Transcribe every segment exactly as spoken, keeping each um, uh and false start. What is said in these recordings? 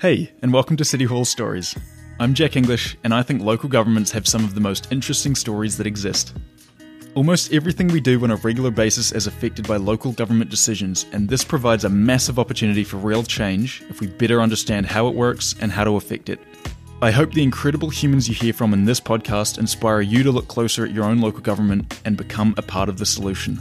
Hey, and welcome to City Hall Stories. I'm Jack English, and I think local governments have some of the most interesting stories that exist. Almost everything we do on a regular basis is affected by local government decisions, and this provides a massive opportunity for real change if we better understand how it works and how to affect it. I hope the incredible humans you hear from in this podcast inspire you to look closer at your own local government and become a part of the solution.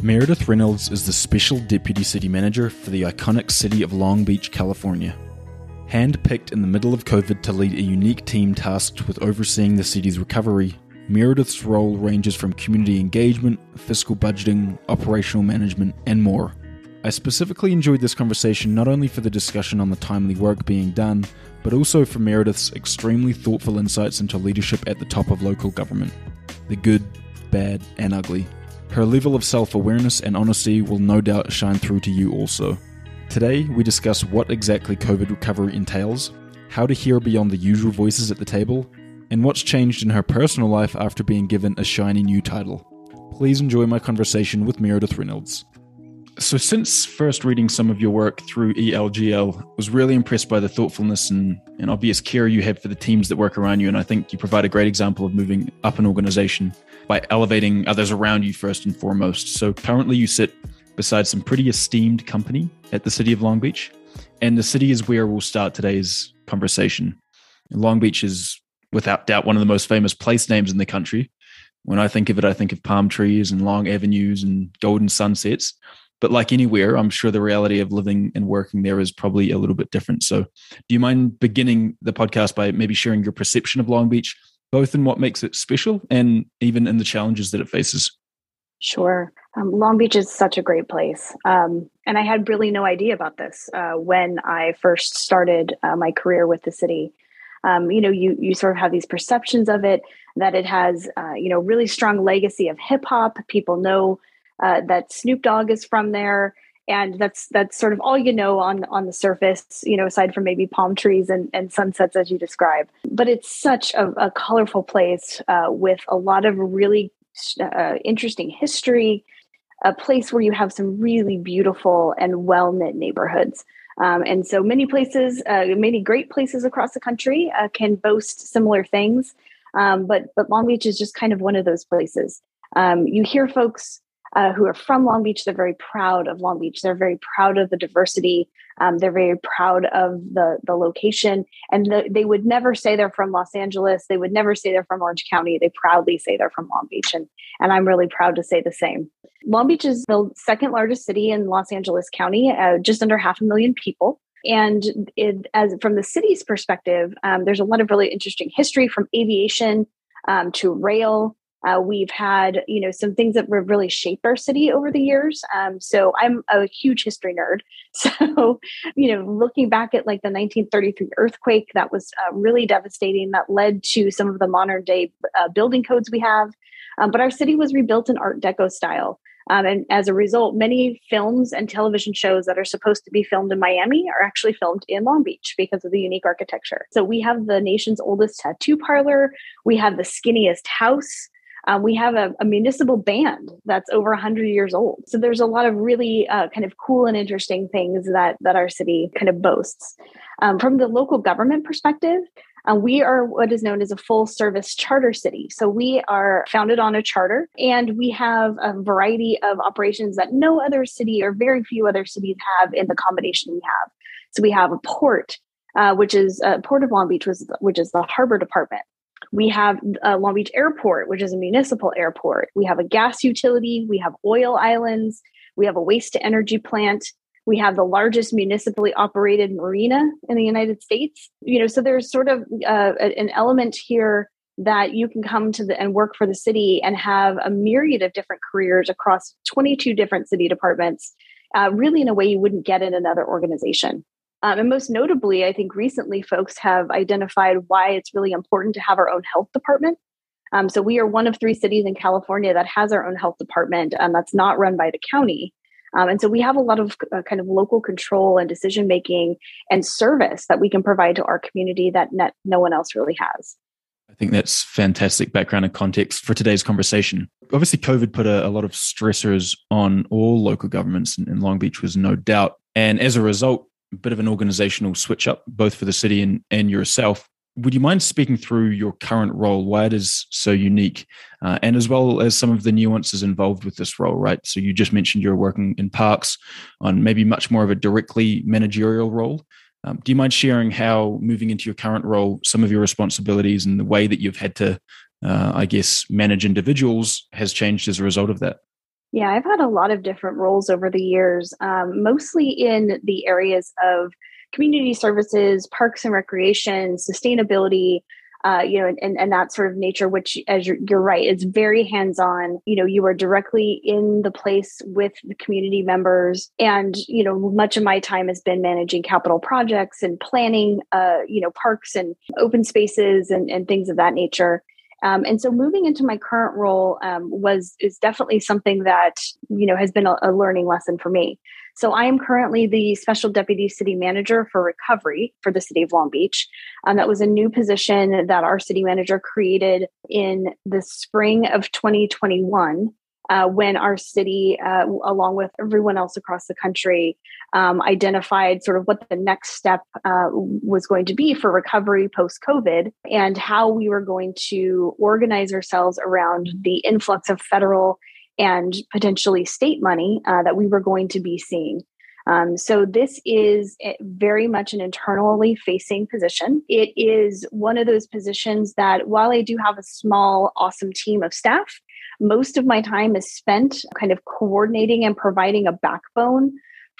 Meredith Reynolds is the Special Deputy City Manager for the iconic city of Long Beach, California. Hand-picked in the middle of COVID to lead a unique team tasked with overseeing the city's recovery, Meredith's role ranges from community engagement, fiscal budgeting, operational management, and more. I specifically enjoyed this conversation not only for the discussion on the timely work being done, but also for Meredith's extremely thoughtful insights into leadership at the top of local government. The good, bad, and ugly. Her level of self-awareness and honesty will no doubt shine through to you also. Today, we discuss what exactly COVID recovery entails, how to hear beyond the usual voices at the table, and what's changed in her personal life after being given a shiny new title. Please enjoy my conversation with Meredith Reynolds. So since first reading some of your work through E L G L, I was really impressed by the thoughtfulness and, and obvious care you have for the teams that work around you. And I think you provide a great example of moving up an organization by elevating others around you first and foremost. So currently you sit beside some pretty esteemed company at the city of Long Beach. And the city is where we'll start today's conversation. Long Beach is without doubt one of the most famous place names in the country. When I think of it, I think of palm trees and long avenues and golden sunsets. But like anywhere, I'm sure the reality of living and working there is probably a little bit different. So do you mind beginning the podcast by maybe sharing your perception of Long Beach, both in what makes it special and even in the challenges that it faces? Sure. Um, Long Beach is such a great place. Um, and I had really no idea about this uh, when I first started uh, my career with the city. Um, you know, you you sort of have these perceptions of it, that it has, uh, you know, really strong legacy of hip hop. People know Uh, that Snoop Dogg is from there, and that's that's sort of all you know on on the surface, you know, aside from maybe palm trees and, and sunsets as you describe. But it's such a, a colorful place uh, with a lot of really uh, interesting history, a place where you have some really beautiful and well-knit neighborhoods. Um, and so many places, uh, many great places across the country uh, can boast similar things, um, but, but Long Beach is just kind of one of those places. Um, you hear folks Uh, who are from Long Beach. They're very proud of Long Beach. They're very proud of the diversity. Um, they're very proud of the, the location. And the, they would never say they're from Los Angeles. They would never say they're from Orange County. They proudly say they're from Long Beach. And, and I'm really proud to say the same. Long Beach is the second largest city in Los Angeles County, uh, just under half a million people. And it, as from the city's perspective, um, there's a lot of really interesting history from aviation um, to rail. Uh, we've had, you know, some things that have really shaped our city over the years. Um, so I'm a huge history nerd. So, you know, looking back at like the nineteen thirty-three earthquake, that was uh, really devastating. That led to some of the modern day uh, building codes we have. Um, but our city was rebuilt in Art Deco style. Um, and as a result, many films and television shows that are supposed to be filmed in Miami are actually filmed in Long Beach because of the unique architecture. So we have the nation's oldest tattoo parlor. We have the skinniest house. Um, we have a, a municipal band that's over one hundred years old. So there's a lot of really uh, kind of cool and interesting things that that our city kind of boasts. Um, from the local government perspective, uh, we are what is known as a full service charter city. So we are founded on a charter, and we have a variety of operations that no other city or very few other cities have in the combination we have. So we have a port, uh, which is uh, Port of Long Beach, which is, which is the harbor department. We have uh, Long Beach Airport, which is a municipal airport. We have a gas utility. We have oil islands. We have a waste-to-energy plant. We have the largest municipally operated marina in the United States. You know, so there's sort of uh, an element here that you can come to the, and work for the city and have a myriad of different careers across twenty-two different city departments, uh, really in a way you wouldn't get in another organization. Um, and most notably, I think recently folks have identified why it's really important to have our own health department. Um, so we are one of three cities in California that has our own health department, and that's not run by the county. Um, and so we have a lot of uh, kind of local control and decision-making and service that we can provide to our community that net, no one else really has. I think that's fantastic background and context for today's conversation. Obviously, COVID put a, a lot of stressors on all local governments, and, and Long Beach was no doubt. And as a result, a bit of an organizational switch up, both for the city and, and yourself. Would you mind speaking through your current role, why it is so unique, uh, and as well as some of the nuances involved with this role, right? So you just mentioned you're working in parks on maybe much more of a directly managerial role. Um, do you mind sharing how, moving into your current role, some of your responsibilities and the way that you've had to, uh, I guess, manage individuals has changed as a result of that? Yeah, I've had a lot of different roles over the years, um, mostly in the areas of community services, parks and recreation, sustainability, uh, you know, and, and that sort of nature, which, as you're, you're right, it's very hands-on. You know, you are directly in the place with the community members. And, you know, much of my time has been managing capital projects and planning, uh, you know, parks and open spaces and, and things of that nature. Um, and so moving into my current role um, was is definitely something that, you know, has been a, a learning lesson for me. So I am currently the Special Deputy City Manager for Recovery for the City of Long Beach. Um, that was a new position that our city manager created in the spring of twenty twenty-one, uh, when our city, uh, along with everyone else across the country, um, identified sort of what the next step uh, was going to be for recovery post-COVID and how we were going to organize ourselves around the influx of federal and potentially state money uh, that we were going to be seeing. Um, so this is very much an internally facing position. It is one of those positions that, while I do have a small, awesome team of staff, most of my time is spent kind of coordinating and providing a backbone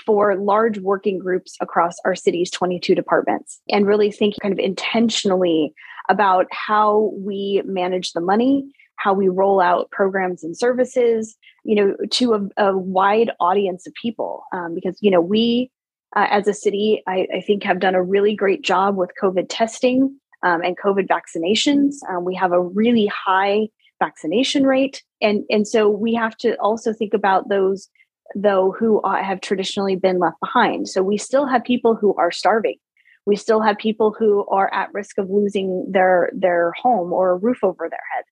for large working groups across our city's twenty-two departments, and really thinking kind of intentionally about how we manage the money, how we roll out programs and services, you know, to a, a wide audience of people. Um, because, you know, we uh, as a city, I, I think have done a really great job with COVID testing um, and COVID vaccinations. Um, we have a really high vaccination rate. And, and so we have to also think about those, though, who have traditionally been left behind. So we still have people who are starving. We still have people who are at risk of losing their, their home or a roof over their head.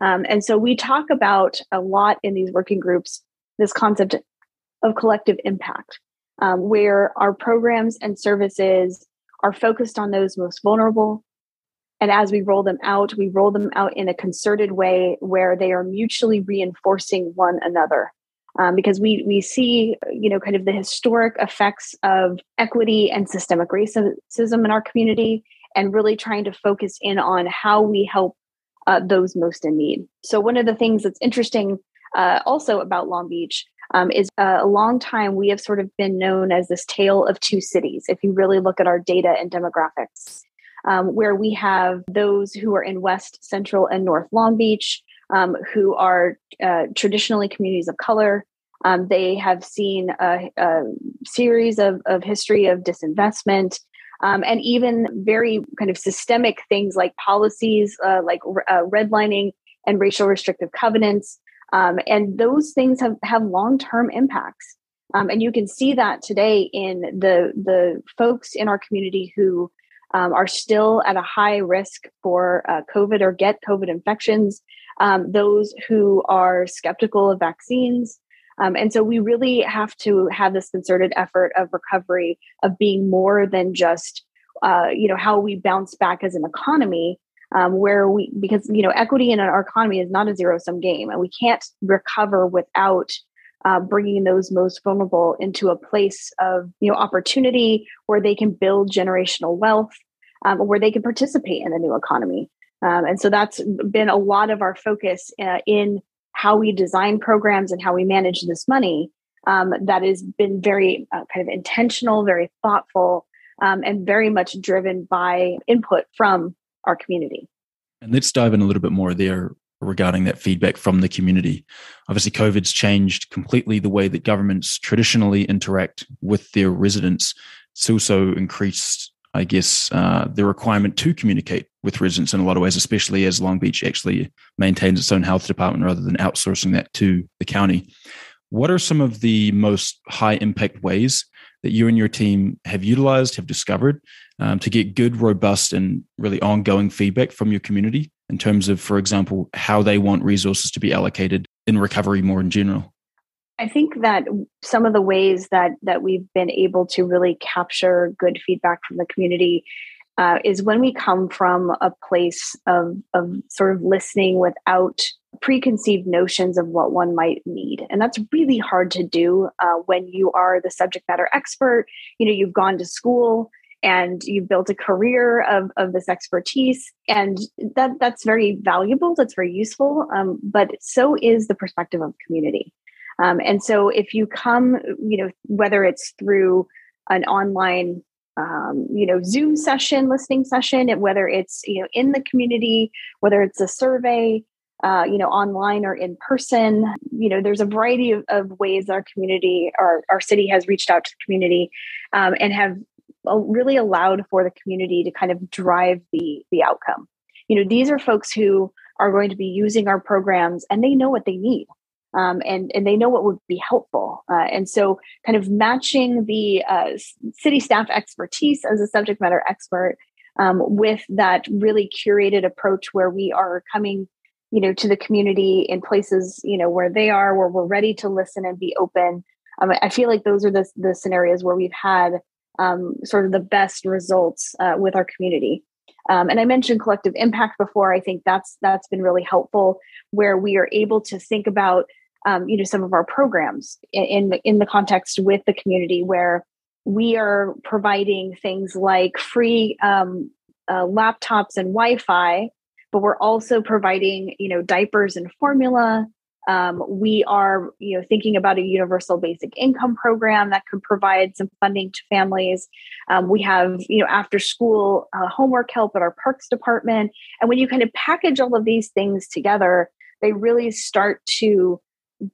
Um, and so we talk about a lot in these working groups, this concept of collective impact, um, where our programs and services are focused on those most vulnerable. And as we roll them out, we roll them out in a concerted way where they are mutually reinforcing one another. Um, because we we see, you know, kind of the historic effects of equity and systemic racism in our community, and really trying to focus in on how we help Uh, those most in need. So one of the things that's interesting uh, also about Long Beach um, is uh, a long time we have sort of been known as this tale of two cities, if you really look at our data and demographics, um, where we have those who are in West, Central, and North Long Beach, um, who are uh, traditionally communities of color. Um, they have seen a, a series of, of history of disinvestment, Um, and even very kind of systemic things like policies, uh, like uh, redlining and racial restrictive covenants. Um, and those things have, have long-term impacts. Um, and you can see that today in the, the folks in our community who um, are still at a high risk for uh, COVID or get COVID infections, um, those who are skeptical of vaccines. Um, and so we really have to have this concerted effort of recovery, of being more than just, uh, you know, how we bounce back as an economy, um, where we, because, you know, equity in our economy is not a zero-sum game, and we can't recover without uh, bringing those most vulnerable into a place of, you know, opportunity where they can build generational wealth, um, where they can participate in the new economy. Um, and so that's been a lot of our focus uh, in how we design programs and how we manage this money, um, that has been very uh, kind of intentional, very thoughtful, um, and very much driven by input from our community. And let's dive in a little bit more there regarding that feedback from the community. Obviously, COVID's changed completely the way that governments traditionally interact with their residents. It's also increased, I guess, uh, the requirement to communicate with residents in a lot of ways, especially as Long Beach actually maintains its own health department rather than outsourcing that to the county. What are some of the most high impact ways that you and your team have utilized, have discovered um, to get good, robust, and really ongoing feedback from your community in terms of, for example, how they want resources to be allocated in recovery more in general? I think that some of the ways that that we've been able to really capture good feedback from the community uh, is when we come from a place of, of sort of listening without preconceived notions of what one might need. And that's really hard to do uh, when you are the subject matter expert. You know, you've gone to school and you've built a career of, of this expertise. And that that's very valuable. That's very useful. Um, but so is the perspective of the community. Um, and so if you come, you know, whether it's through an online, um, you know, Zoom session, listening session, and whether it's, you know, in the community, whether it's a survey, uh, you know, online or in person, you know, there's a variety of, of ways our community, our, our city has reached out to the community um, and have really allowed for the community to kind of drive the the outcome. You know, these are folks who are going to be using our programs and they know what they need. Um, and, and they know what would be helpful. Uh, and so kind of matching the uh, city staff expertise as a subject matter expert um, with that really curated approach where we are coming, you know, to the community in places, you know, where they are, where we're ready to listen and be open. Um, I feel like those are the, the scenarios where we've had um, sort of the best results uh, with our community. Um, and I mentioned collective impact before. I think that's that's been really helpful where we are able to think about Um, you know, some of our programs in the, in the context with the community where we are providing things like free um, uh, laptops and Wi-Fi, but we're also providing, you know, diapers and formula. Um, we are, you know, thinking about a universal basic income program that could provide some funding to families. Um, we have, you know, after school uh, homework help at our parks department. And when you kind of package all of these things together, they really start to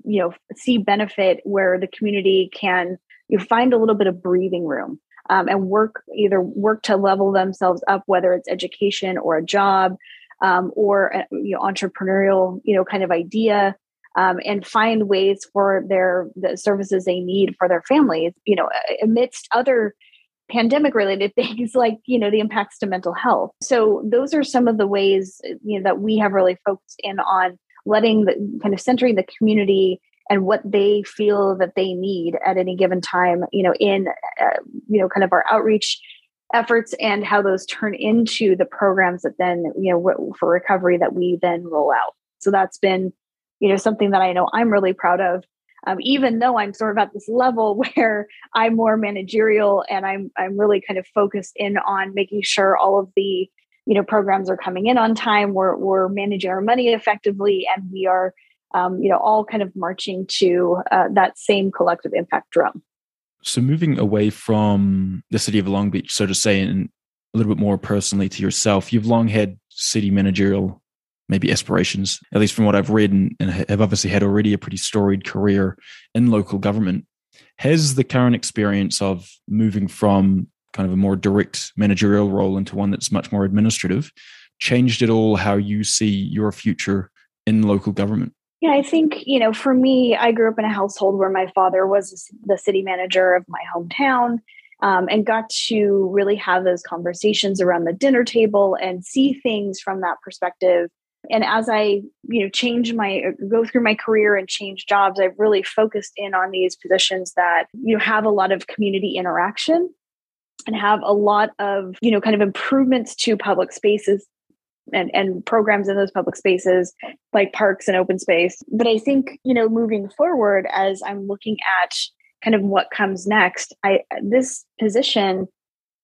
you know, see benefit where the community can you find a little bit of breathing room um, and work either work to level themselves up, whether it's education or a job um, or a, you know, entrepreneurial, you know, kind of idea um, and find ways for their the services they need for their families, you know, amidst other pandemic related things like, you know, the impacts to mental health. So those are some of the ways, you know, that we have really focused in on letting the kind of centering the community and what they feel that they need at any given time, you know, in, uh, you know, kind of our outreach efforts and how those turn into the programs that then, you know, w- for recovery that we then roll out. So that's been, you know, something that I know I'm really proud of, um, even though I'm sort of at this level where I'm more managerial and I'm, I'm really kind of focused in on making sure all of the you know, programs are coming in on time. We're, we're managing our money effectively, and we are, um, you know, all kind of marching to uh, that same collective impact drum. So moving away from the city of Long Beach, so to say, and a little bit more personally to yourself, you've long had city managerial, maybe aspirations, at least from what I've read, and, and have obviously had already a pretty storied career in local government. Has the current experience of moving from kind of a more direct managerial role into one that's much more administrative, changed at all how you see your future in local government? Yeah, I think, you know, for me, I grew up in a household where my father was the city manager of my hometown um, and got to really have those conversations around the dinner table and see things from that perspective. And as I, you know, change my, go through my career and change jobs, I've really focused in on these positions that, you know, have a lot of community interaction and have a lot of, you know, kind of improvements to public spaces and, and programs in those public spaces like parks and open space. But I think, you know, moving forward, as I'm looking at kind of what comes next, I, this position,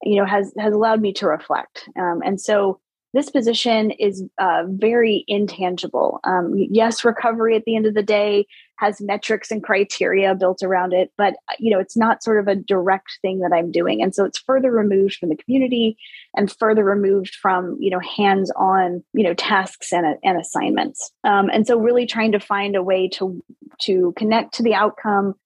you know, has, has allowed me to reflect. Um, and so this position is uh, very intangible. Um, yes, recovery at the end of the day has metrics and criteria built around it, but you know it's not sort of a direct thing that I'm doing, and so it's further removed from the community and further removed from you know hands-on you know tasks and, and assignments. Um, and so really trying to find a way to to connect to the outcome,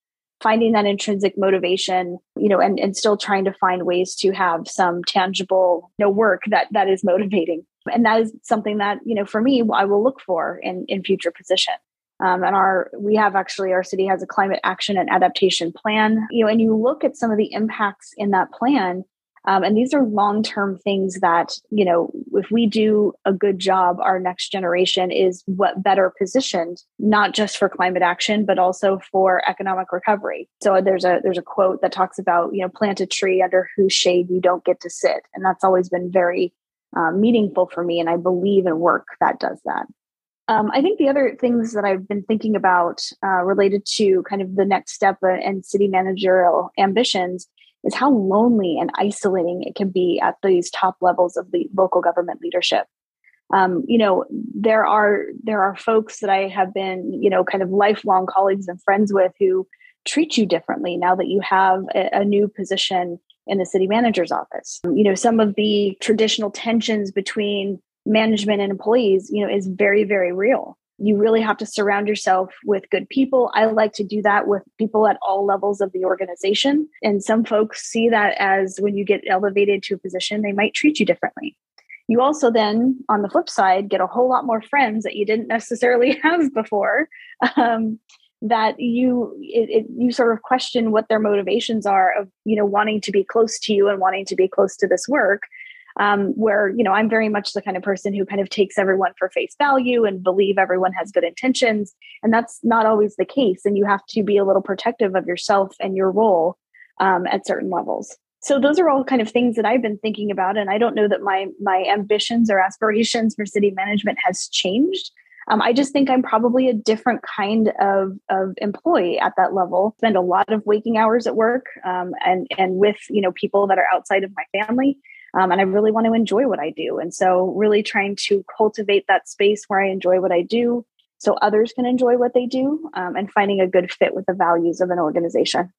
finding that intrinsic motivation, you know, and, and still trying to find ways to have some tangible, you know, work that, that is motivating. And that is something that, you know, for me, I will look for in, in future position. Um, and our, we have actually, our city has a climate action and adaptation plan, you know, and you look at some of the impacts in that plan Um, and these are long-term things that, you know, if we do a good job, our next generation is what better positioned, not just for climate action, but also for economic recovery. So there's a there's a quote that talks about, you know, plant a tree under whose shade you don't get to sit. And that's always been very uh, meaningful for me. And I believe in work that does that. Um, I think the other things that I've been thinking about uh, related to kind of the next step and city managerial ambitions is how lonely and isolating it can be at these top levels of the local government leadership. Um, you know, there are there are folks that I have been, you know, kind of lifelong colleagues and friends with who treat you differently now that you have a, a new position in the city manager's office. You know, some of the traditional tensions between management and employees, you know, is very, very real. You really have to surround yourself with good people. I like to do that with people at all levels of the organization. And some folks see that as when you get elevated to a position, they might treat you differently. You also then, on the flip side, get a whole lot more friends that you didn't necessarily have before, um, that you it, it, you sort of question what their motivations are of, you know, wanting to be close to you and wanting to be close to this work. Um, where, you know, I'm very much the kind of person who kind of takes everyone for face value and believe everyone has good intentions. And that's not always the case. And you have to be a little protective of yourself and your role um, at certain levels. So those are all kind of things that I've been thinking about. And I don't know that my my ambitions or aspirations for city management has changed. Um, I just think I'm probably a different kind of, of employee at that level. Spend a lot of waking hours at work um, and, and with, you know, people that are outside of my family. Um, and I really want to enjoy what I do. And so really trying to cultivate that space where I enjoy what I do so others can enjoy what they do, um, and finding a good fit with the values of an organization.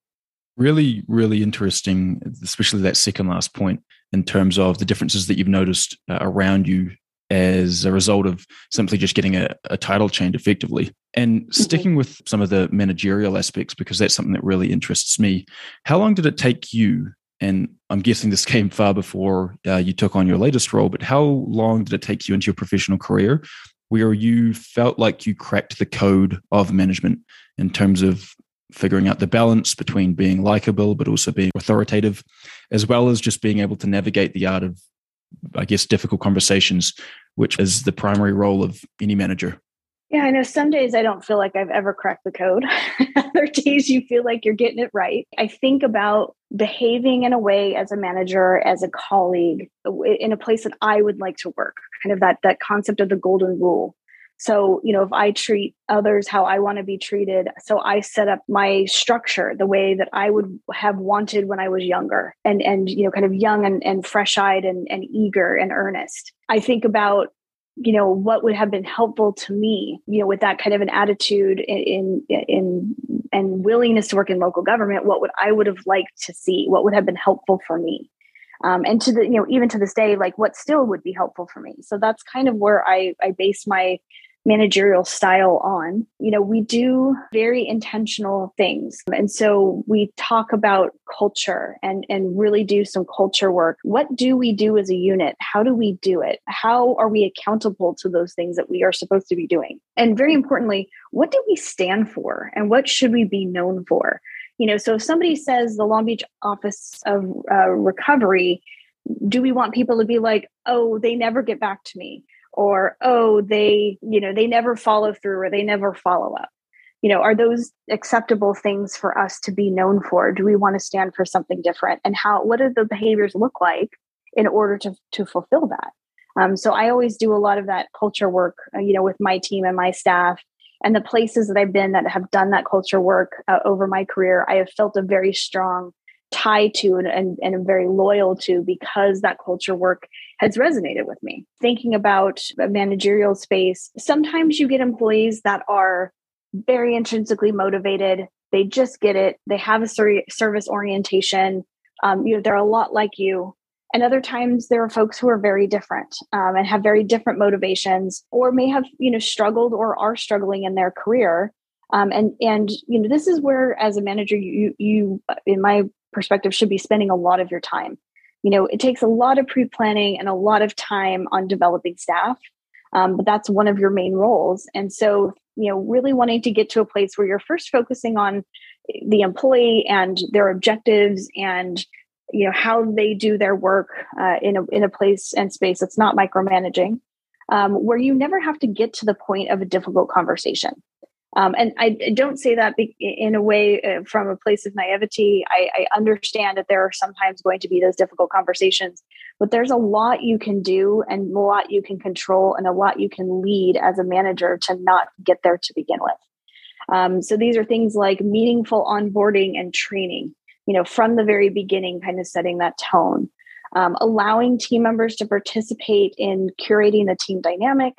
Really, really interesting, especially that second last point in terms of the differences that you've noticed uh, around you as a result of simply just getting a, a title change effectively. And sticking mm-hmm. with some of the managerial aspects, because that's something that really interests me. How long did it take you? And I'm guessing this came far before uh, you took on your latest role, but how long did it take you into your professional career where you felt like you cracked the code of management in terms of figuring out the balance between being likable, but also being authoritative, as well as just being able to navigate the art of, I guess, difficult conversations, which is the primary role of any manager? Yeah, I know some days I don't feel like I've ever cracked the code. Other days you feel like you're getting it right. I think about behaving in a way as a manager, as a colleague, in a place that I would like to work, kind of that that concept of the golden rule. So, you know, if I treat others how I want to be treated, so I set up my structure the way that I would have wanted when I was younger and, and you know, kind of young and, and fresh-eyed and, and eager and earnest. I think about, you know, what would have been helpful to me, you know, with that kind of an attitude in, in, in, and willingness to work in local government, what would I would have liked to see, what would have been helpful for me. Um, and to the, you know, even to this day, like what still would be helpful for me. So that's kind of where I, I base my managerial style on. You know, we do very intentional things. And so we talk about culture and, and really do some culture work. What do we do as a unit? How do we do it? How are we accountable to those things that we are supposed to be doing? And very importantly, what do we stand for and what should we be known for? You know, so if somebody says the Long Beach Office of uh, Recovery, do we want people to be like, oh, they never get back to me? Or, oh, they, you know, they never follow through or they never follow up. You know, are those acceptable things for us to be known for? Do we want to stand for something different? And how, what do the behaviors look like in order to, to fulfill that? Um, so I always do a lot of that culture work, you know, with my team and my staff, and the places that I've been that have done that culture work uh, over my career. I have felt a very strong tie to and, and, and I'm very loyal to because that culture work has resonated with me. Thinking about a managerial space, sometimes you get employees that are very intrinsically motivated. They just get it. They have a ser- service orientation. Um, you know, they're a lot like you. And other times there are folks who are very different um, and have very different motivations or may have, you know, struggled or are struggling in their career. Um, and, and, you know, this is where as a manager, you, you, in my perspective, should be spending a lot of your time. You know, it takes a lot of pre-planning and a lot of time on developing staff, um, but that's one of your main roles. And so, you know, really wanting to get to a place where you're first focusing on the employee and their objectives and you know, how they do their work uh, in a in a place and space that's not micromanaging, um, where you never have to get to the point of a difficult conversation. Um, and I don't say that in a way uh, from a place of naivety. I, I understand that there are sometimes going to be those difficult conversations, but there's a lot you can do and a lot you can control and a lot you can lead as a manager to not get there to begin with. Um, so these are things like meaningful onboarding and training, you know, from the very beginning, kind of setting that tone, um, allowing team members to participate in curating the team dynamic.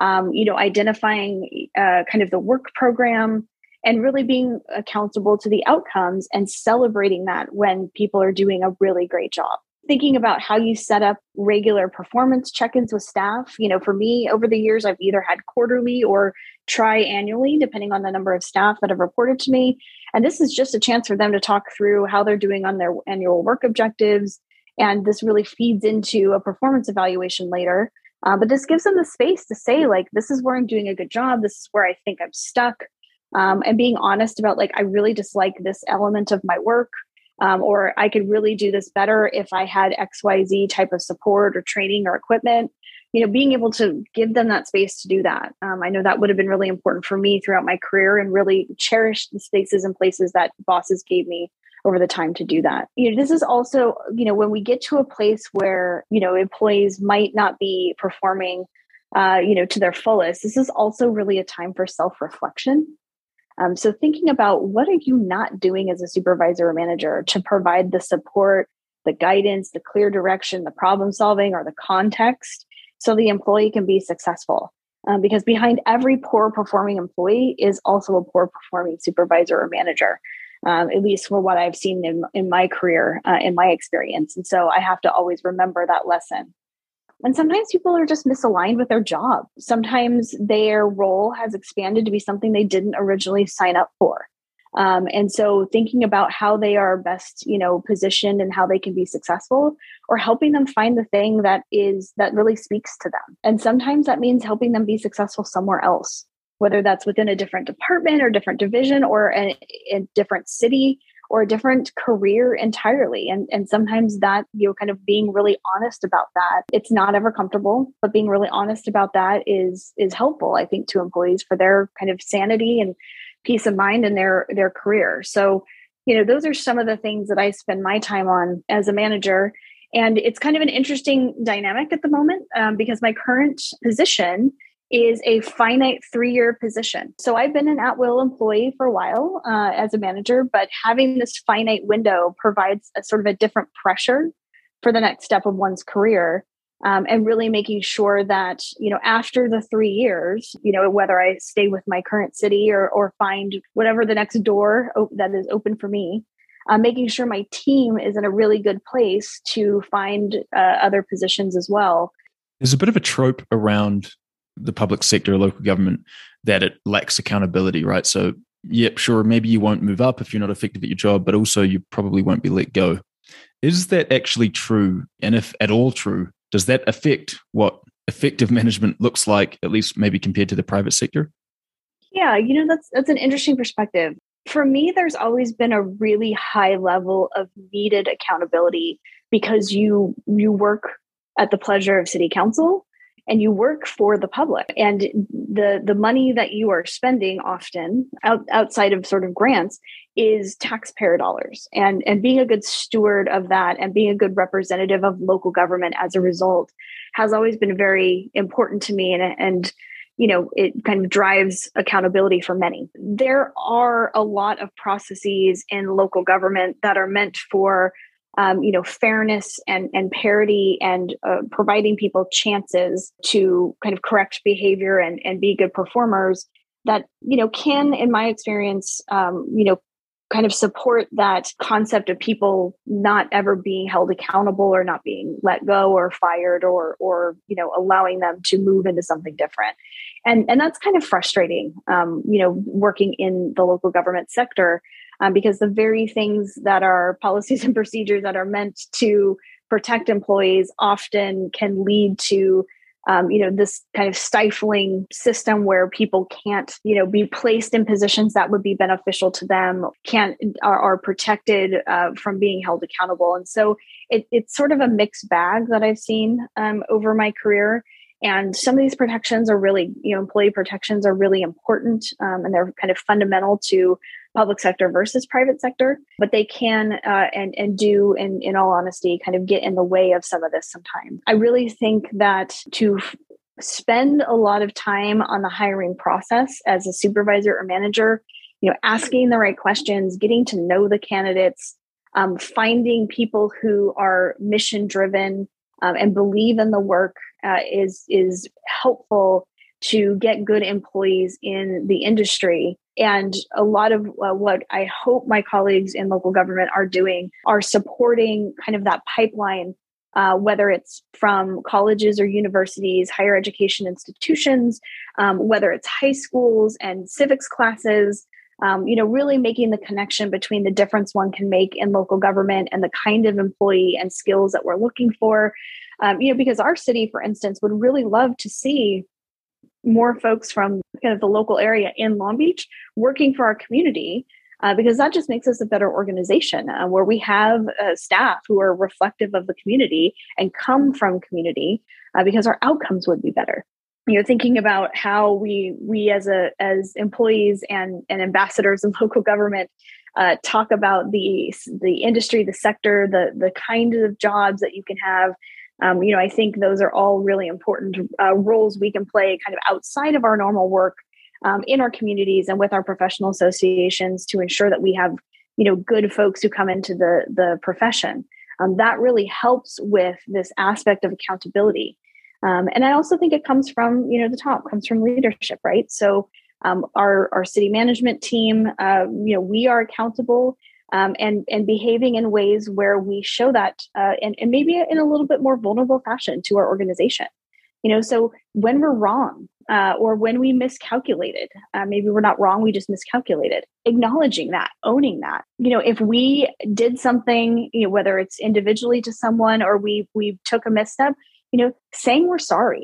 Um, you know, identifying uh, kind of the work program and really being accountable to the outcomes and celebrating that when people are doing a really great job. Thinking about how you set up regular performance check-ins with staff. You know, for me, over the years, I've either had quarterly or tri-annually, depending on the number of staff that have reported to me. And this is just a chance for them to talk through how they're doing on their annual work objectives. And this really feeds into a performance evaluation later. Uh, but this gives them the space to say, like, this is where I'm doing a good job. This is where I think I'm stuck. Um, and being honest about, like, I really dislike this element of my work, um, or I could really do this better if I had X Y Z type of support or training or equipment. You know, being able to give them that space to do that. Um, I know that would have been really important for me throughout my career and really cherish the spaces and places that bosses gave me over the time to do that. You know, this is also, you know, when we get to a place where, you know, employees might not be performing, uh, you know, to their fullest, this is also really a time for self-reflection. Um, so thinking about what are you not doing as a supervisor or manager to provide the support, the guidance, the clear direction, the problem solving, or the context so the employee can be successful. Um, because behind every poor performing employee is also a poor performing supervisor or manager. Um, at least for what I've seen in, in my career, uh, in my experience. And so I have to always remember that lesson. And sometimes people are just misaligned with their job. Sometimes their role has expanded to be something they didn't originally sign up for. Um, and so thinking about how they are best, you know, positioned and how they can be successful, or helping them find the thing that is, that really speaks to them. And sometimes that means helping them be successful somewhere else, whether that's within a different department or different division or a, a different city or a different career entirely. And, and sometimes that, you know, kind of being really honest about that, it's not ever comfortable, but being really honest about that is, is helpful, I think, to employees for their kind of sanity and peace of mind in their, their career. So, you know, those are some of the things that I spend my time on as a manager. And it's kind of an interesting dynamic at the moment, um, because my current position is a finite three-year position. So I've been an at-will employee for a while uh, as a manager, but having this finite window provides a sort of a different pressure for the next step of one's career, um, and really making sure that, you know, after the three years, you know, whether I stay with my current city or or find whatever the next door op- that is open for me, uh, making sure my team is in a really good place to find uh, other positions as well. There's a bit of a trope around the public sector, local government, that it lacks accountability, right? So, yep, sure, maybe you won't move up if you're not effective at your job, but also you probably won't be let go. Is that actually true? And if at all true, does that affect what effective management looks like, at least maybe compared to the private sector? Yeah, you know, that's that's an interesting perspective. For me, there's always been a really high level of needed accountability because you you work at the pleasure of city council. And you work for the public, and the the money that you are spending often out, outside of sort of grants is taxpayer dollars, and and being a good steward of that and being a good representative of local government as a result has always been very important to me, and and you know, it kind of drives accountability for many. There are a lot of processes in local government that are meant for Um, you know, fairness and, and parity and uh, providing people chances to kind of correct behavior and, and be good performers that, you know, can, in my experience, um, you know, kind of support that concept of people not ever being held accountable or not being let go or fired or, or you know, allowing them to move into something different. And, and that's kind of frustrating, um, you know, working in the local government sector. Um, because the very things that are policies and procedures that are meant to protect employees often can lead to um, you know, this kind of stifling system where people can't, you know, be placed in positions that would be beneficial to them, can't are, are protected uh, from being held accountable. And so it, it's sort of a mixed bag that I've seen um, over my career. And some of these protections are really, you know, employee protections are really important, um, and they're kind of fundamental to public sector versus private sector, but they can uh, and and do, in, in all honesty, kind of get in the way of some of this sometimes. I really think that to f- spend a lot of time on the hiring process as a supervisor or manager, you know, asking the right questions, getting to know the candidates, um, finding people who are mission driven um, and believe in the work Uh, is is helpful to get good employees in the industry. And a lot of uh, what I hope my colleagues in local government are doing are supporting kind of that pipeline, uh, whether it's from colleges or universities, higher education institutions, um, whether it's high schools and civics classes, um, you know, really making the connection between the difference one can make in local government and the kind of employee and skills that we're looking for. Um, you know, because our city, for instance, would really love to see more folks from kind of the local area in Long Beach working for our community, uh, because that just makes us a better organization uh, where we have uh, staff who are reflective of the community and come from community, uh, because our outcomes would be better. You know, thinking about how we we as a as employees and and ambassadors in local government uh, talk about the the industry, the sector, the the kind of jobs that you can have. Um, you know, I think those are all really important uh, roles we can play kind of outside of our normal work um, in our communities and with our professional associations to ensure that we have, you know, good folks who come into the, the profession. Um, that really helps with this aspect of accountability. Um, and I also think it comes from, you know, the top, comes from leadership, right? So um, our, our city management team, uh, you know, we are accountable. Um, and and behaving in ways where we show that uh, and, and maybe in a little bit more vulnerable fashion to our organization. You know, so when we're wrong uh, or when we miscalculated, uh, maybe we're not wrong, we just miscalculated, acknowledging that, owning that. You know, if we did something, you know, whether it's individually to someone or we we took a misstep, you know, saying we're sorry,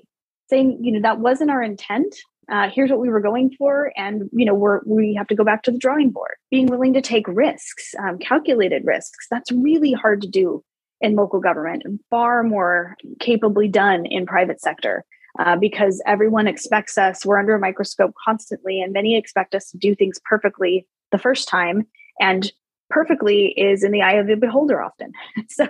saying, you know, that wasn't our intent. Uh, here's what we were going for. And, you know, we're, we have to go back to the drawing board, being willing to take risks, um, calculated risks. That's really hard to do in local government and far more capably done in private sector uh, because everyone expects us, we're under a microscope constantly, and many expect us to do things perfectly the first time. And perfectly is in the eye of the beholder often. So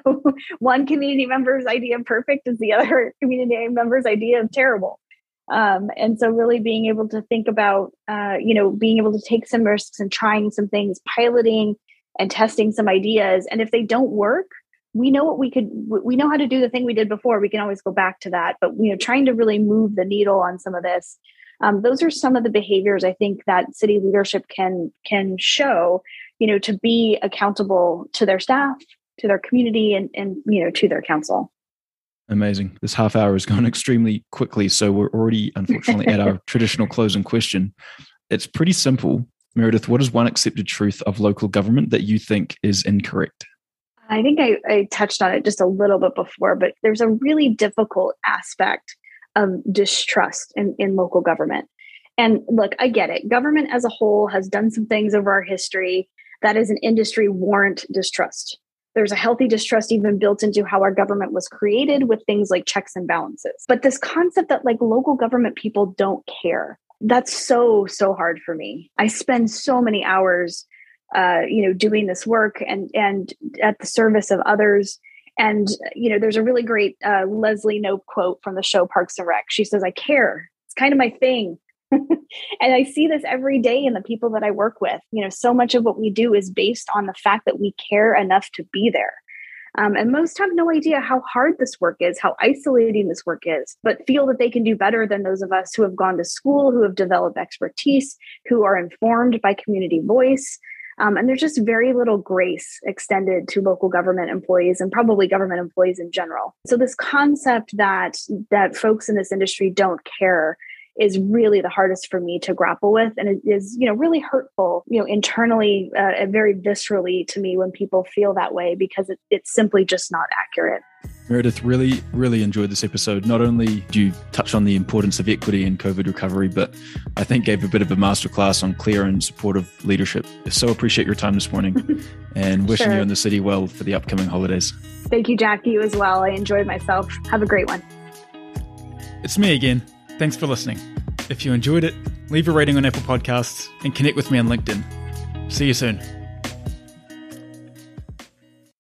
one community member's idea of perfect is the other community member's idea of terrible. Um, and so really being able to think about, uh, you know, being able to take some risks and trying some things, piloting and testing some ideas. And if they don't work, we know what we could, we know how to do the thing we did before. We can always go back to that, but, you know, trying to really move the needle on some of this. Um, those are some of the behaviors I think that city leadership can, can show, you know, to be accountable to their staff, to their community, and, and, you know, to their council. Amazing. This half hour has gone extremely quickly. So we're already, unfortunately, at our traditional closing question. It's pretty simple. Meredith, what is one accepted truth of local government that you think is incorrect? I think I, I touched on it just a little bit before, but there's a really difficult aspect of distrust in, in local government. And look, I get it. Government as a whole has done some things over our history that as an industry warrant distrust. There's a healthy distrust even built into how our government was created with things like checks and balances. But this concept that like local government people don't care, that's so, so hard for me. I spend so many hours, uh, you know, doing this work and and at the service of others. And, you know, there's a really great uh, Leslie Knope quote from the show Parks and Rec. She says, "I care. It's kind of my thing." And I see this every day in the people that I work with. You know, so much of what we do is based on the fact that we care enough to be there. Um, and most have no idea how hard this work is, how isolating this work is, but feel that they can do better than those of us who have gone to school, who have developed expertise, who are informed by community voice. Um, and there's just very little grace extended to local government employees and probably government employees in general. So this concept that that folks in this industry don't care is really the hardest for me to grapple with. And it is, you know, really hurtful, you know, internally, uh, and very viscerally to me when people feel that way, because it, it's simply just not accurate. Meredith, really, really enjoyed this episode. Not only do you touch on the importance of equity in COVID recovery, but I think gave a bit of a masterclass on clear and supportive leadership. So appreciate your time this morning and wishing sure. you and the city well for the upcoming holidays. Thank you, Jack. You as well. I enjoyed myself. Have a great one. It's me again. Thanks for listening. If you enjoyed it, leave a rating on Apple Podcasts and connect with me on LinkedIn. See you soon.